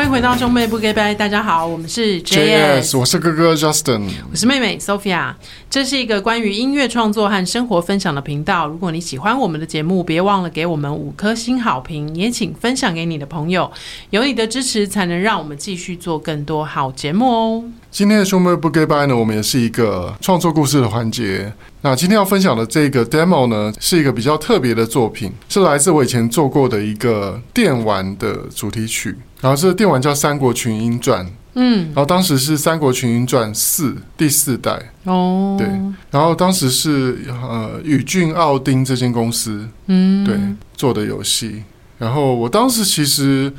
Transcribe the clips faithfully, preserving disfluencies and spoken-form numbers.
欢迎回到兄妹不 gay bye， 大家好，我们是 J S， 我是哥哥 Justin， 我是妹妹 Sophia。 这是一个关于音乐创作和生活分享的频道，如果你喜欢我们的节目，别忘了给我们五颗星好评，也请分享给你的朋友，有你的支持才能让我们继续做更多好节目哦。今天的兄妹不 gay bye 呢，我们也是一个创作故事的环节。那今天要分享的这个 demo 呢，是一个比较特别的作品，是来自我以前做过的一个电玩的主题曲，然后这个电玩叫《三国群英传》，嗯，然后当时是《三国群英传四》第四代哦，对，然后当时是呃宇峻奥丁这间公司，嗯，对做的游戏。然后我当时其实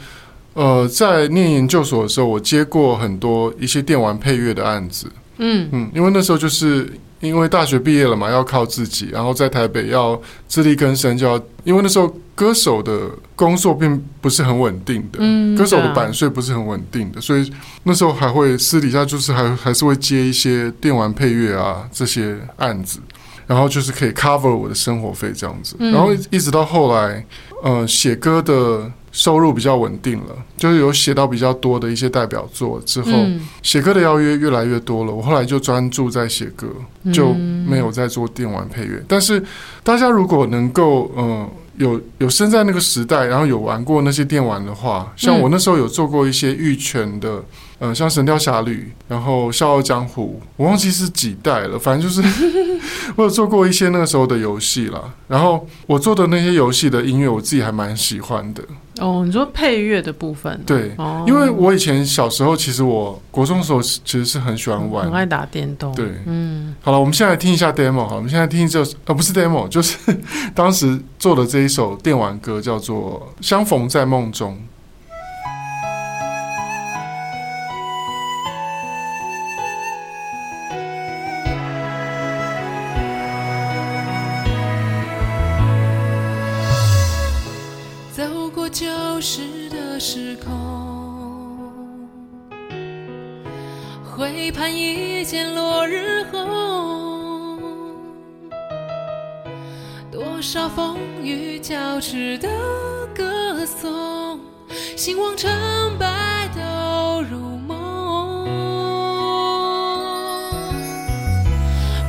呃在念研究所的时候，我接过很多一些电玩配乐的案子，嗯嗯，因为那时候就是。因为大学毕业了嘛，要靠自己，然后在台北要自力更生，就要因为那时候歌手的工作并不是很稳定的、嗯、歌手的版税不是很稳定的，所以那时候还会私底下就是还还是会接一些电玩配乐啊这些案子，然后就是可以 cover 我的生活费这样子、嗯、然后一直到后来呃写歌的收入比较稳定了，就是有写到比较多的一些代表作之后、嗯、写歌的邀约越来越多了，我后来就专注在写歌，就没有在做电玩配乐、嗯、但是大家如果能够、呃、有有生在那个时代，然后有玩过那些电玩的话，像我那时候有做过一些育拳的、呃、像神雕侠侣，然后笑傲江湖，我忘记是几代了，反正就是我有做过一些那个时候的游戏啦，然后我做的那些游戏的音乐我自己还蛮喜欢的哦，你说配乐的部分？对、哦，因为我以前小时候，其实我国中的时候其实是很喜欢玩，很爱打电动。对，嗯，好了，我们现在来听一下 demo。好，我们现在听这呃不是 demo， 就是当时做的这一首电玩歌，叫做《相逢在梦中》。盼一见落日后，多少风雨交织的歌颂，兴亡成败都如梦，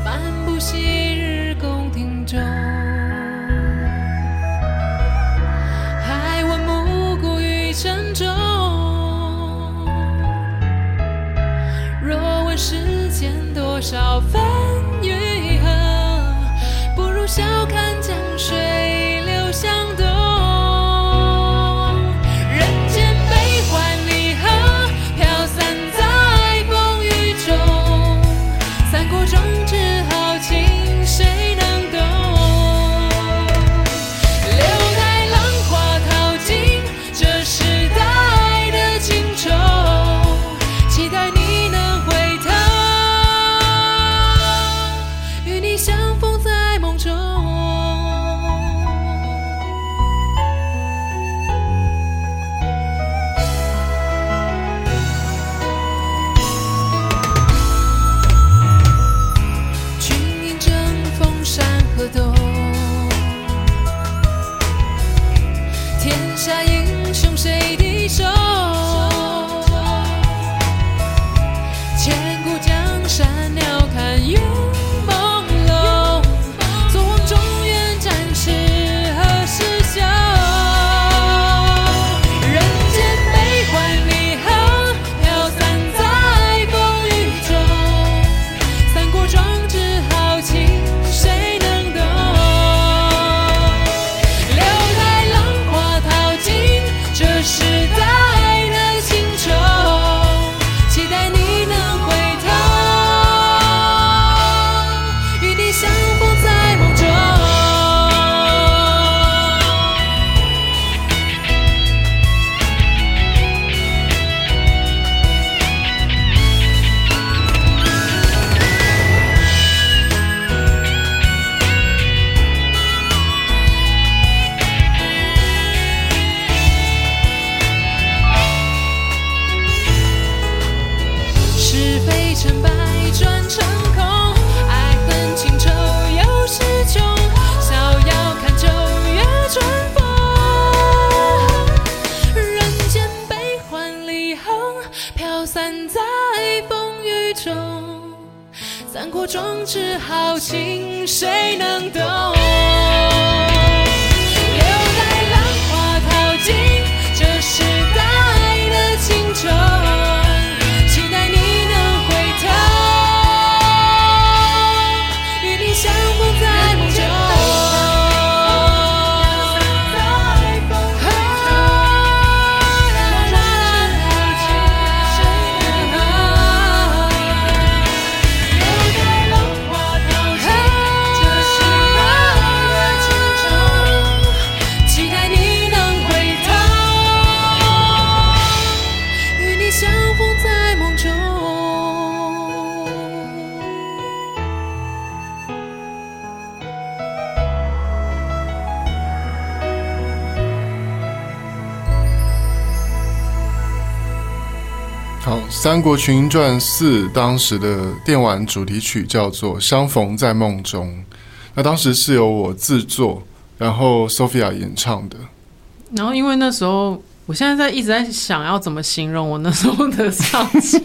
漫步昔日宫廷中，还闻暮鼓于晨钟，世间多少纷与合，不如笑看江水流向东。人间悲欢离合，飘散在风雨中。三国壮志豪情，谁能懂？留待浪花淘尽这时代的情愁，期待你。是三国壮志豪情谁能懂，留在浪花淘尽这时代的青春，《三国群英传四》当时的电玩主题曲叫做《相逢在梦中》，那当时是由我制作，然后 Sophia 演唱的。然后因为那时候，我现在在一直在想要怎么形容我那时候的唱腔，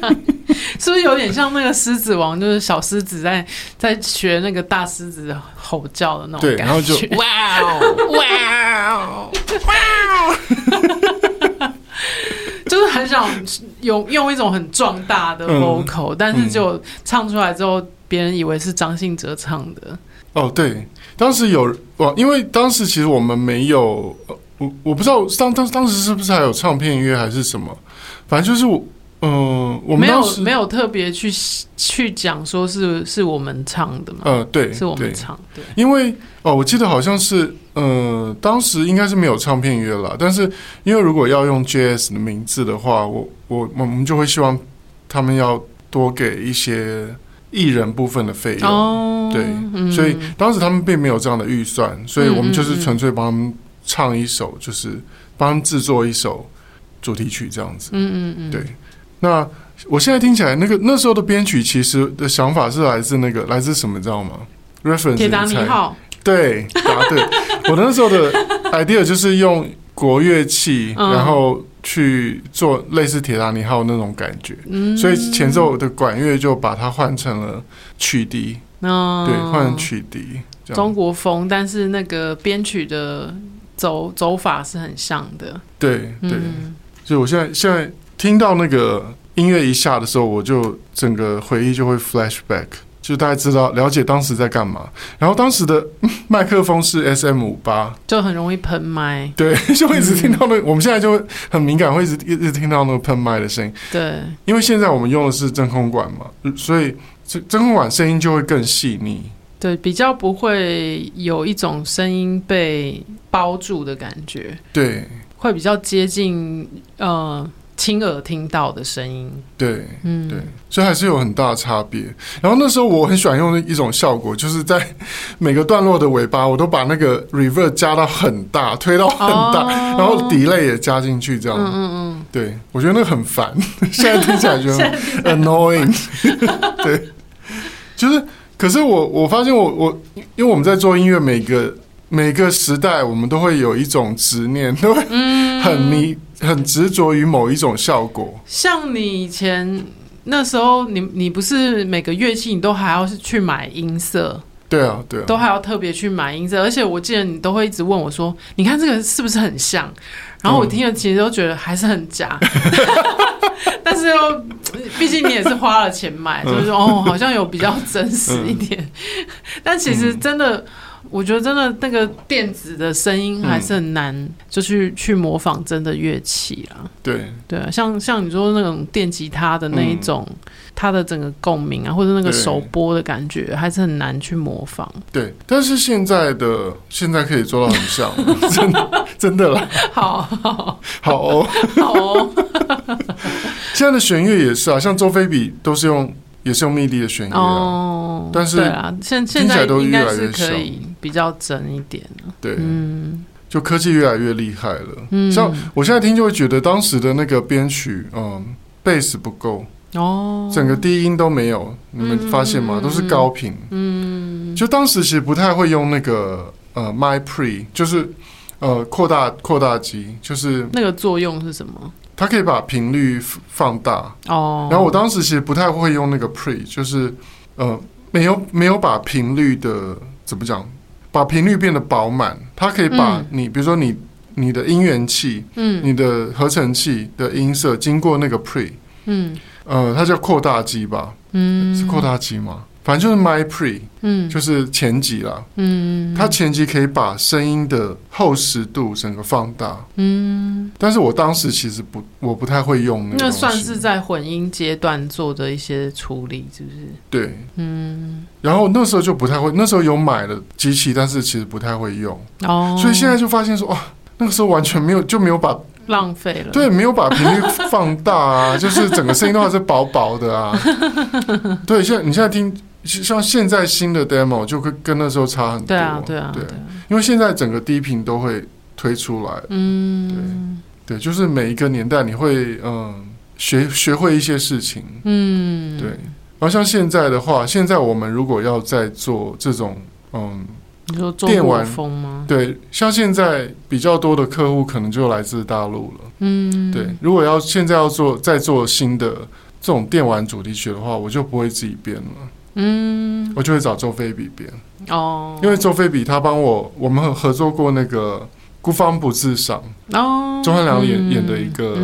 是不是有点像那个狮子王，就是小狮子在在学那个大狮子吼叫的那种感觉？对，然后就哇哦哇哦哇哦。就是很想有用一种很壮大的 vocal、嗯、但是就唱出来之后别、嗯、人以为是张信哲唱的。哦对，当时有，因为当时其实我们没有 我, 我不知道 當, 當, 当时是不是还有唱片约还是什么，反正就是我、呃、我们当时没有, 沒有特别去去讲说 是, 是我们唱的嘛、呃、对，是我们唱的。因为、哦、我记得好像是呃，当时应该是没有唱片约啦，但是因为如果要用 J S 的名字的话，我我我们就会希望他们要多给一些艺人部分的费用、哦、对、嗯、所以当时他们并没有这样的预算，所以我们就是纯粹帮他们唱一首、嗯嗯嗯、就是帮他们制作一首主题曲这样子。嗯嗯嗯，对。那我现在听起来那个那时候的编曲其实的想法是来自那个来自什么你知道吗？ Reference 铁达尼号。对，答对。我那时候的 idea 就是用国乐器、嗯、然后去做类似铁达尼号那种感觉、嗯、所以前奏的管乐就把它换成了曲笛、嗯、对，换成曲笛，中国风，但是那个编曲的 走, 走法是很像的。对对、嗯、所以我现在现在听到那个音乐一下的时候，我就整个回忆就会 flashback，就大家知道了解当时在干嘛。然后当时的麦克风是 S M 五十八， 就很容易喷麦，对，就一直听到那个、嗯、我们现在就很敏感，会一 直, 一直听到那个喷麦的声音。对，因为现在我们用的是真空管嘛，所以真空管声音就会更细腻，对，比较不会有一种声音被包住的感觉，对，会比较接近呃亲耳听到的声音。对、嗯、对，所以还是有很大的差别。然后那时候我很喜欢用一种效果，就是在每个段落的尾巴我都把那个 reverb 加到很大，推到很大、哦、然后 delay 也加进去这样。嗯嗯嗯，对，我觉得那很烦现在听起来觉得annoying 对，就是可是我我发现我我因为我们在做音乐，每个每个时代我们都会有一种执念，都会很迷、嗯很执着于某一种效果。像你以前那时候 你, 你不是每个乐器你都还要去买音色？对啊对啊，都还要特别去买音色，而且我记得你都会一直问我说你看这个是不是很像，然后我听了其实都觉得还是很假、嗯、但是又毕竟你也是花了钱买、嗯、就是说哦好像有比较真实一点、嗯、但其实真的、嗯我觉得真的那个电子的声音还是很难、嗯、就去去模仿真的乐器啦。对对、啊、像像你说那种电吉他的那一种、嗯、它的整个共鸣啊，或者那个手拨的感觉还是很难去模仿。对，但是现在的现在可以做到很像真的真的啦。好好好哦好哦现在的弦乐也是啊，像周菲比都是用也是用 M I D I 的弦乐、啊哦、但是现在都越来越小，比较真一点、啊、对、嗯、就科技越来越厉害了、嗯、像我现在听就会觉得当时的那个编曲嗯，贝斯不够、哦、整个低音都没有，你们发现吗、嗯、都是高频、嗯、就当时其实不太会用那个呃 My Pre 就是呃扩大扩大机，就是那个作用是什么，它可以把频率放大、oh. 然后我当时其实不太会用那个 pre 就是呃没有没有把频率的怎么讲，把频率变得饱满，它可以把你、嗯、比如说你你的音源器、嗯、你的合成器的音色经过那个 pre， 嗯呃它叫扩大机吧，嗯是扩大机吗？反正就是 my pre， 嗯就是前级啦，嗯它前级可以把声音的厚实度整个放大，嗯但是我当时其实不我不太会用那个东西，那算是在混音阶段做的一些处理是不是？对，嗯然后那时候就不太会，那时候有买了机器但是其实不太会用，哦所以现在就发现说哇、哦、那个时候完全没有就没有把浪费了，对，没有把频率放大啊就是整个声音都还是薄薄的啊对，现在你现在听像现在新的 demo 就跟那时候差很多，对啊对啊 对, 对，因为现在整个低频都会推出来，嗯 对, 对就是每一个年代你会嗯学学会一些事情，嗯对，然后像现在的话，现在我们如果要再做这种嗯你说中国风吗？对，像现在比较多的客户可能就来自大陆了，嗯对，如果要现在要做再做新的这种电玩主题曲的话，我就不会自己编了，嗯我就会找周菲比编，哦因为周菲比他帮我我们合作过那个孤芳不自赏，哦钟汉良 演,、嗯、演的一个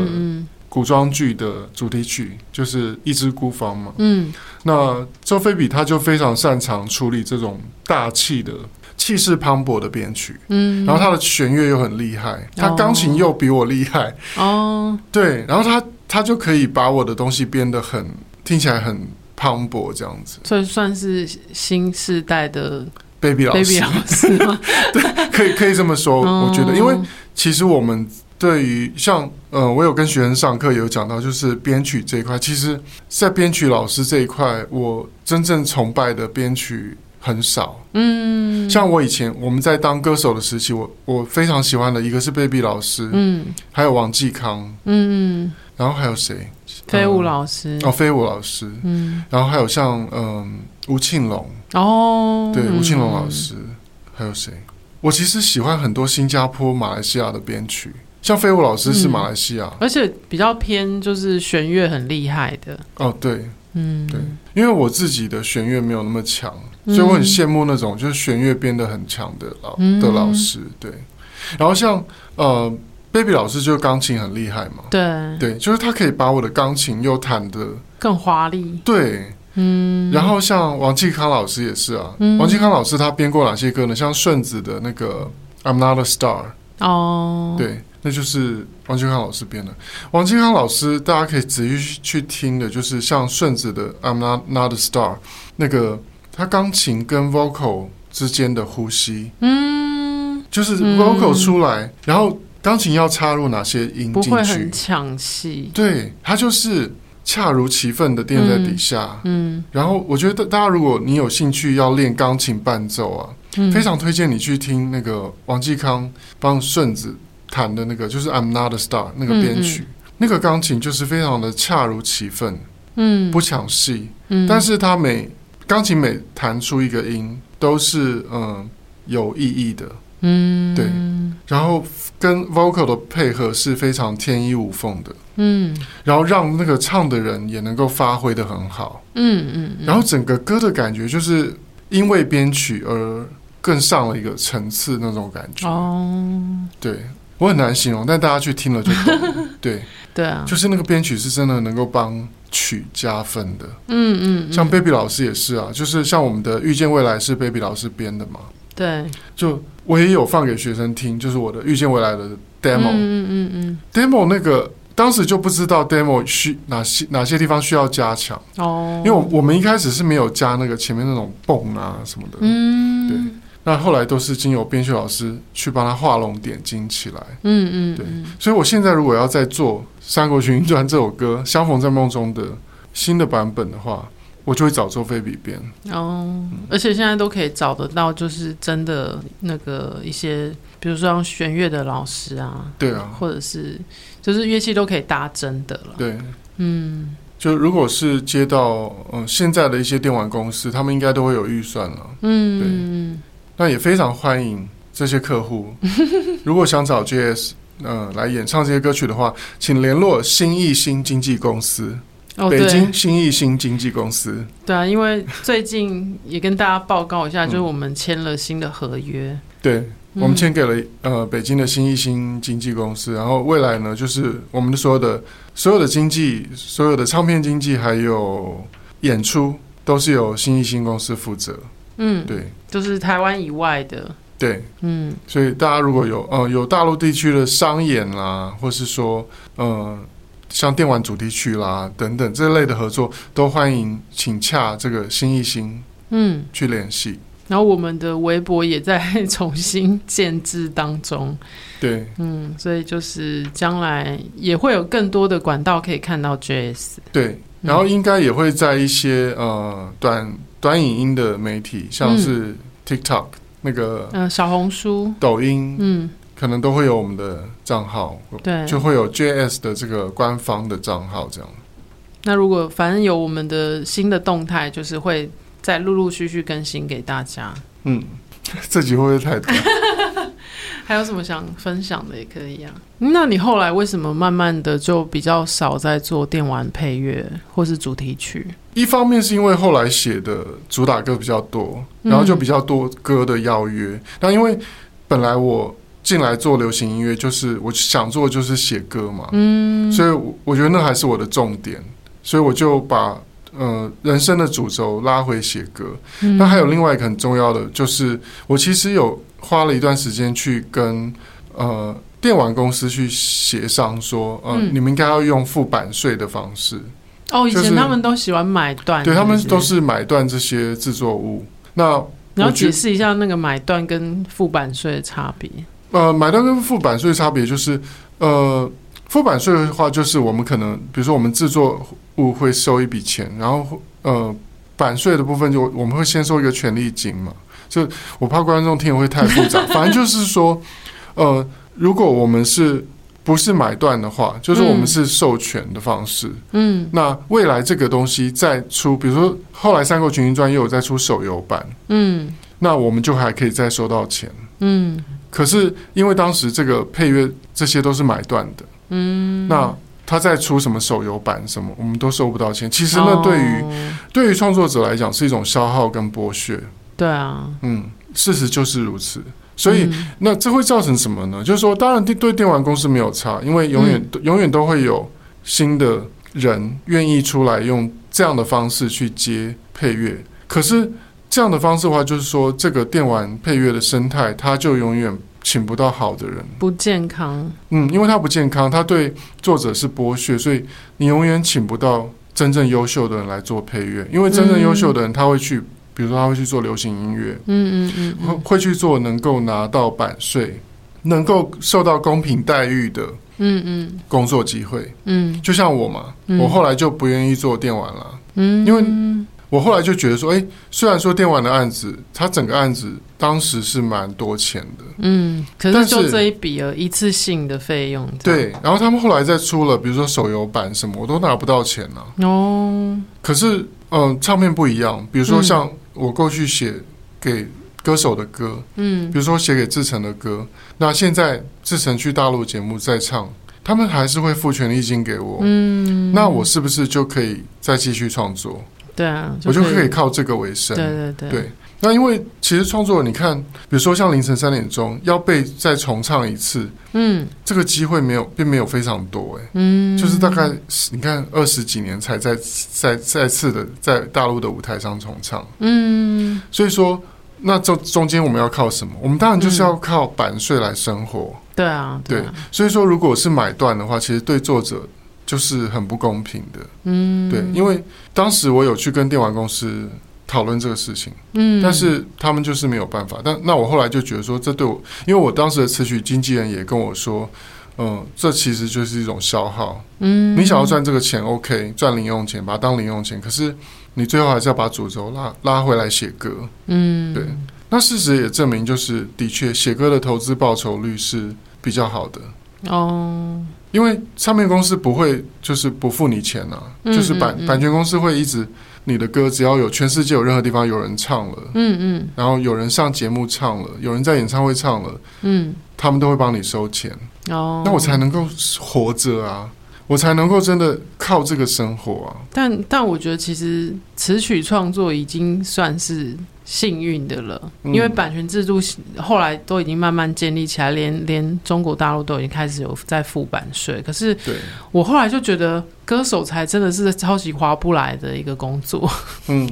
古装剧的主题曲就是一只孤芳嘛，嗯那周菲比他就非常擅长处理这种大气的气势磅礴的编曲，嗯然后他的弦乐又很厉害，他钢琴又比我厉害，哦对，然后他他就可以把我的东西编得很听起来很磅礴这样子，所以算是新世代的 baby 老师, baby 老师对，可以可以这么说、哦、我觉得因为其实我们对于像呃，我有跟学生上课有讲到就是编曲这一块，其实在编曲老师这一块我真正崇拜的编曲很少，嗯像我以前我们在当歌手的时期，我我非常喜欢的一个是 baby 老师，嗯还有王继康，嗯然后还有谁，飞舞老师、嗯、哦飞舞老师，嗯然后还有像嗯吴庆龙，哦对吴庆龙老师、嗯、还有谁，我其实喜欢很多新加坡马来西亚的编曲，像飞舞老师是马来西亚、嗯、而且比较偏就是弦乐很厉害的，哦对嗯对，因为我自己的弦乐没有那么强，所以我很羡慕那种就是弦乐编得很强的老、嗯、的老师，对，然后像呃 baby 老师就是钢琴很厉害嘛，对对，就是他可以把我的钢琴又弹得更华丽，对嗯然后像王继康老师也是啊、嗯、王继康老师他编过哪些歌呢？像顺子的那个 I'm Not a Star， 哦对那就是王继康老师编的，王继康老师大家可以仔细去听的，就是像顺子的 I'm Not, Not a Star， 那个他钢琴跟 vocal 之间的呼吸，嗯就是 vocal 出来、嗯、然后钢琴要插入哪些音进去，不会很抢戏，对他就是恰如其分的垫在底下， 嗯, 嗯然后我觉得大家如果你有兴趣要练钢琴伴奏啊、嗯、非常推荐你去听那个王继康帮顺子弹的那个就是 I'm Not a Star 那个编曲，嗯嗯那个钢琴就是非常的恰如其分，嗯不抢戏，嗯但是他每钢琴每弹出一个音都是嗯有意义的，嗯对，然后跟 vocal 的配合是非常天衣无缝的，嗯然后让那个唱的人也能够发挥得很好，嗯 嗯, 嗯然后整个歌的感觉就是因为编曲而更上了一个层次那种感觉，哦对我很难形容，但大家去听了就懂了对对啊，就是那个编曲是真的能够帮曲加分的，嗯 嗯, 嗯像 baby 老师也是啊，就是像我们的遇见未来是 baby 老师编的嘛，对就我也有放给学生听，就是我的遇见未来的 demo， 嗯嗯嗯 demo 那个当时就不知道 demo 需 哪, 些哪些地方需要加强，哦因为 我, 我们一开始是没有加那个前面那种蹦啊什么的，嗯对，那后来都是经由编曲老师去帮他画龙点睛起来，嗯嗯对，所以我现在如果要再做三国群英传这首歌相逢在梦中的新的版本的话，我就会找周菲比编，哦、嗯、而且现在都可以找得到，就是真的那个一些比如说像弦乐的老师啊，对啊或者是就是乐器都可以搭真的了，对嗯就如果是接到、呃、现在的一些电玩公司他们应该都会有预算了，嗯对，那也非常欢迎这些客户如果想找 J S、呃、来演唱这些歌曲的话，请联络新艺星经纪公司，哦、北京新艺新经纪公司。对啊，因为最近也跟大家报告一下，就是我们签了新的合约。对，我们签给了、嗯呃、北京的新艺新经纪公司，然后未来呢，就是我们的所有的所有的经纪、所有的唱片经纪还有演出，都是由新艺新公司负责。嗯，对，就是台湾以外的。对，嗯，所以大家如果有、呃、有大陆地区的商演啦，或是说呃像电玩主题曲啦等等这类的合作，都欢迎请洽这个新艺新，嗯，去联系。然后我们的微博也在重新建制当中。对，嗯，所以就是将来也会有更多的管道可以看到 J S。对，然后应该也会在一些、嗯、呃短短影音的媒体，像是 TikTok、嗯。那个、呃、小红书、抖音，嗯，可能都会有我们的账号，对，就会有 J S 的这个官方的账号这样。那如果反正有我们的新的动态，就是会再陆陆续续更新给大家。嗯，这集会不会太短？还有什么想分享的也可以啊。那你后来为什么慢慢的就比较少在做电玩配乐或是主题曲？一方面是因为后来写的主打歌比较多，然后就比较多歌的邀约。那、嗯、因为本来我进来做流行音乐，就是我想做就是写歌嘛，嗯，所以我觉得那还是我的重点，所以我就把呃人生的主轴拉回写歌。嗯、那还有另外一个很重要的就是，我其实有花了一段时间去跟呃电玩公司去协商说，呃，嗯、你们应该要用付版税的方式。哦，以前他们都喜欢买断，就是、对，他们都是买断这些制作物。那你要解释一下那个买断跟付版税的差别。呃，买断跟付版税的差别就是，呃，付版税的话就是我们可能，比如说我们制作物会收一笔钱，然后呃，版税的部分就我们会先收一个权利金嘛。就我怕观众听会太复杂，反正就是说，呃，如果我们是。不是买断的话，就是我们是授权的方式。嗯，那未来这个东西再出，比如说后来三国群英传又有再出手游版，嗯，那我们就还可以再收到钱。嗯，可是因为当时这个配乐这些都是买断的，嗯，那他再出什么手游版什么，我们都收不到钱。其实那对于、哦、对于创作者来讲是一种消耗跟剥削。对啊，嗯，事实就是如此。所以、嗯、那这会造成什么呢？就是说当然对电玩公司没有差，因为永远、嗯、永远都会有新的人愿意出来用这样的方式去接配乐，可是这样的方式的话就是说这个电玩配乐的生态它就永远请不到好的人，不健康。嗯，因为它不健康，它对作者是剥削，所以你永远请不到真正优秀的人来做配乐，因为真正优秀的人他会去、嗯比如说他会去做流行音乐，嗯嗯嗯，会去做能够拿到版税、能够受到公平待遇的，嗯嗯，工作机会，嗯，就像我嘛，嗯、我后来就不愿意做电玩了，嗯，因为我后来就觉得说，哎、欸，虽然说电玩的案子，它整个案子当时是蛮多钱的，嗯，可是就这一笔而一次性的费用，对，然后他们后来再出了，比如说手游版什么，我都拿不到钱了、啊，哦，可是嗯，唱片不一样，比如说像。嗯我过去写给歌手的歌，嗯，比如说写给志成的歌，那现在志成去大陆节目再唱，他们还是会付权利金给我，嗯，那我是不是就可以再继续创作？对啊，就我就可以靠这个为生。对对对。对，那因为其实创作，你看，比如说像凌晨三点钟要被再重唱一次，嗯，这个机会没有，并没有非常多、欸，嗯，就是大概你看二十几年才再再再次的在大陆的舞台上重唱，嗯，所以说那这中间我们要靠什么？我们当然就是要靠版税来生活，嗯、对啊，对啊，所以说如果是买断的话，其实对作者就是很不公平的，嗯，对，因为当时我有去跟电玩公司。讨论这个事情，嗯，但是他们就是没有办法。但那我后来就觉得说，这对我，因为我当时的词曲经纪人也跟我说，嗯、呃，这其实就是一种消耗。嗯，你想要赚这个钱 ，OK， 赚零用钱，把它当零用钱。可是你最后还是要把主轴拉拉回来写歌。嗯，对。那事实也证明，就是的确写歌的投资报酬率是比较好的。哦。因为唱片公司不会就是不付你钱啊，嗯、就是版、嗯、版权公司会一直你的歌只要有全世界有任何地方有人唱了，嗯嗯，然后有人上节目唱了，有人在演唱会唱了，嗯，他们都会帮你收钱。哦，那我才能够活着啊！我才能够真的靠这个生活啊。但但我觉得其实词曲创作已经算是幸运的了，因为版权制度后来都已经慢慢建立起来，连连中国大陆都已经开始有在付版税。可是我后来就觉得歌手才真的是超级划不来的一个工作。嗯，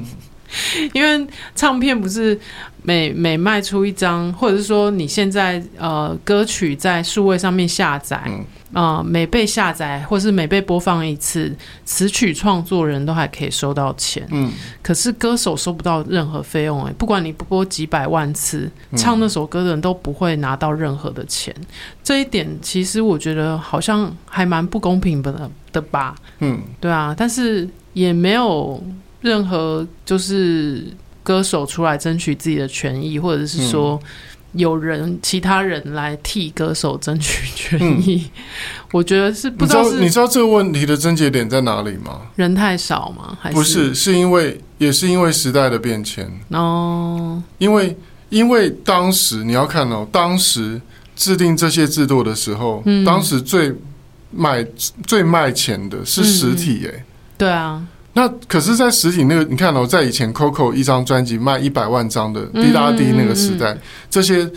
因为唱片不是每每卖出一张，或者是说你现在呃歌曲在数位上面下载，嗯呃、每被下载或是每被播放一次，词曲创作人都还可以收到钱，嗯，可是歌手收不到任何费用，欸，不管你播几百万次，唱那首歌的人都不会拿到任何的钱，嗯，这一点其实我觉得好像还蛮不公平的吧。嗯，对啊，但是也没有任何就是歌手出来争取自己的权益，或者是说有人其他人来替歌手争取权益，嗯，我觉得是不知道是你知道, 你知道这个问题的症结点在哪里吗？人太少吗？还是不是，是因为也是因为时代的变迁哦。因为因为当时你要看哦，当时制定这些制度的时候，嗯，当时最卖最卖钱的是实体耶，欸嗯，对啊。那可是在实体那个你看哦，在以前 Coco 一张专辑卖一百万张的滴答滴那个时代，嗯嗯嗯，这些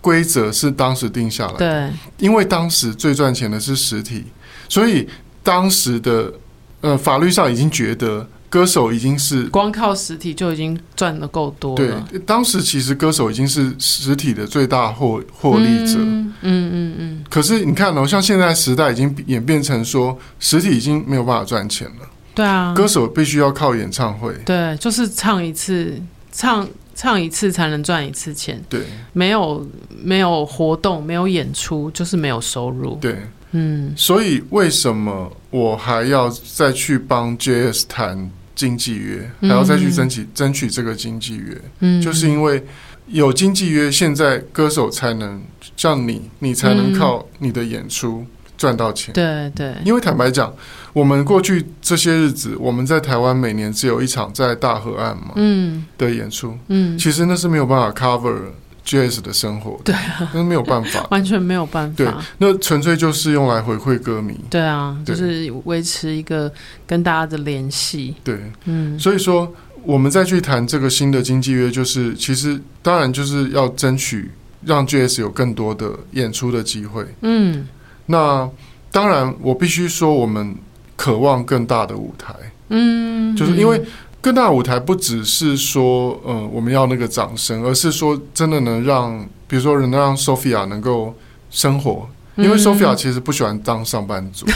规则是当时定下来的，对，因为当时最赚钱的是实体，所以当时的呃法律上已经觉得歌手已经是光靠实体就已经赚得够多了。对，当时其实歌手已经是实体的最大获获利者。嗯嗯嗯。可是你看哦，像现在时代已经演变成说实体已经没有办法赚钱了。对啊，歌手必须要靠演唱会。对，就是唱一次，唱唱一次才能赚一次钱。对，没有没有活动，没有演出，就是没有收入。对，嗯，所以为什么我还要再去帮 J S 谈经纪约，还要再去争取，嗯，争取这个经纪约？嗯，就是因为有经纪约，现在歌手才能像你，你才能靠你的演出赚到钱。对对，因为坦白讲，我们过去这些日子，我们在台湾每年只有一场在大河岸嘛，嗯，的演出，嗯，其实那是没有办法 cover J S 的生活的，对啊，那没有办法，完全没有办法。对，那纯粹就是用来回馈歌迷，对啊，对，就是维持一个跟大家的联系。对，嗯，所以说我们再去谈这个新的经纪约，就是其实当然就是要争取让 J S 有更多的演出的机会，嗯。那当然我必须说我们渴望更大的舞台，嗯，就是因为更大的舞台不只是说呃我们要那个掌声，而是说真的能让比如说能让 Sophia 能够生活，因为 Sophia 其实不喜欢当上班族，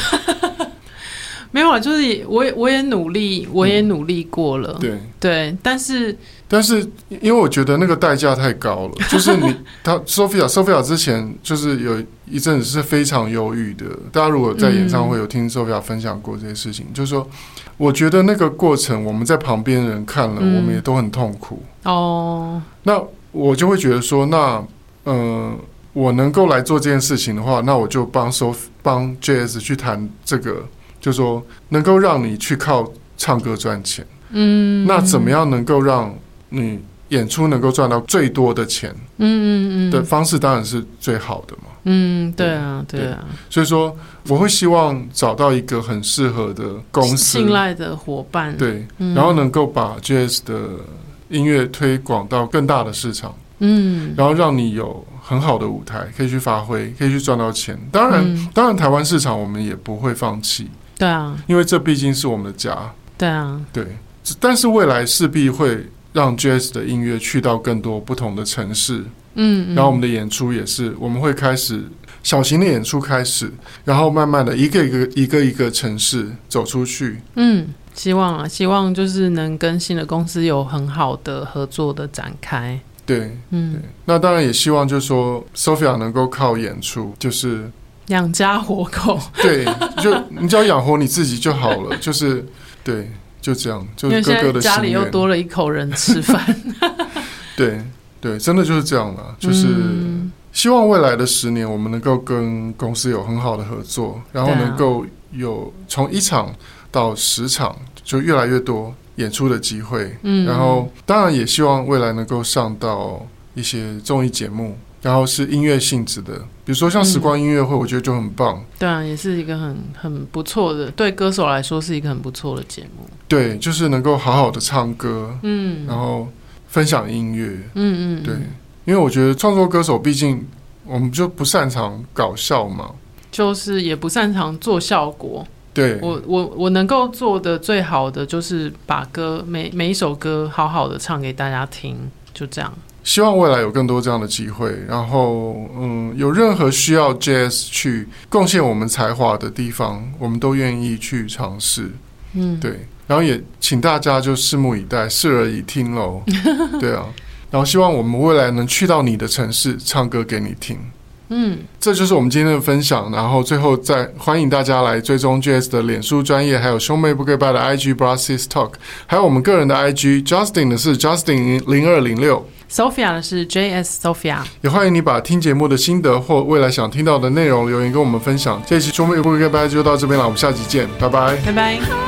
嗯，没有啊，就是我也我也努力我也努力过了，嗯，对对，但是但是因为我觉得那个代价太高了，就是你他 Sophia Sophia 之前就是有一阵子是非常忧郁的，大家如果在演唱会有听 Sophia 分享过这些事情，嗯，就是说我觉得那个过程我们在旁边人看了，嗯，我们也都很痛苦哦。那我就会觉得说那呃我能够来做这件事情的话，那我就帮 Sophia 帮 J S 去谈这个，就是说能够让你去靠唱歌赚钱，嗯，那怎么样能够让你演出能够赚到最多的钱，嗯嗯嗯，的方式当然是最好的嘛，嗯，对啊，对啊，对，所以说我会希望找到一个很适合的公司，信赖的伙伴，对，嗯，然后能够把 J S 的音乐推广到更大的市场，嗯，然后让你有很好的舞台可以去发挥，可以去赚到钱，当然，嗯，当然台湾市场我们也不会放弃，对啊，因为这毕竟是我们的家，对啊，对，但是未来势必会让 Jazz 的音乐去到更多不同的城市，嗯，然后我们的演出也是，我们会开始小型的演出开始，然后慢慢的一个一个一个一个城市走出去，嗯，希望啊，希望就是能跟新的公司有很好的合作的展开，对，嗯，对，那当然也希望就是说 Sophia 能够靠演出就是养家活口，对，就你只要养活你自己就好了，就是对。就这样，就哥哥的心愿，因为现在家里又多了一口人吃饭对对，真的就是这样啦，就是希望未来的十年我们能够跟公司有很好的合作，然后能够有从一场到十场就越来越多演出的机会，嗯，然后当然也希望未来能够上到一些综艺节目，然后是音乐性质的，比如说像时光音乐会我觉得就很棒、嗯、对啊，也是一个很很不错的，对歌手来说是一个很不错的节目，对，就是能够好好的唱歌，嗯，然后分享音乐，嗯嗯，对，因为我觉得创作歌手毕竟我们就不擅长搞笑嘛，就是也不擅长做效果，对，我我我能够做的最好的就是把歌每每一首歌好好的唱给大家听，就这样，希望未来有更多这样的机会，然后嗯，有任何需要 J S 去贡献我们才华的地方，我们都愿意去尝试，嗯，对，然后也请大家就拭目以待，视而以听喽，对啊，然后希望我们未来能去到你的城市唱歌给你听，嗯，这就是我们今天的分享，然后最后再欢迎大家来追踪 J S 的脸书专页，还有兄妹不给拜的 I G BrasSisTalk， 还有我们个人的 I G Justin 的是 Justin 零二零六，Sophia 的是 J S Sophia， 也欢迎你把听节目的心得或未来想听到的内容留言跟我们分享。这一期兄妹不给拜就到这边了，我们下集见，拜拜，拜拜。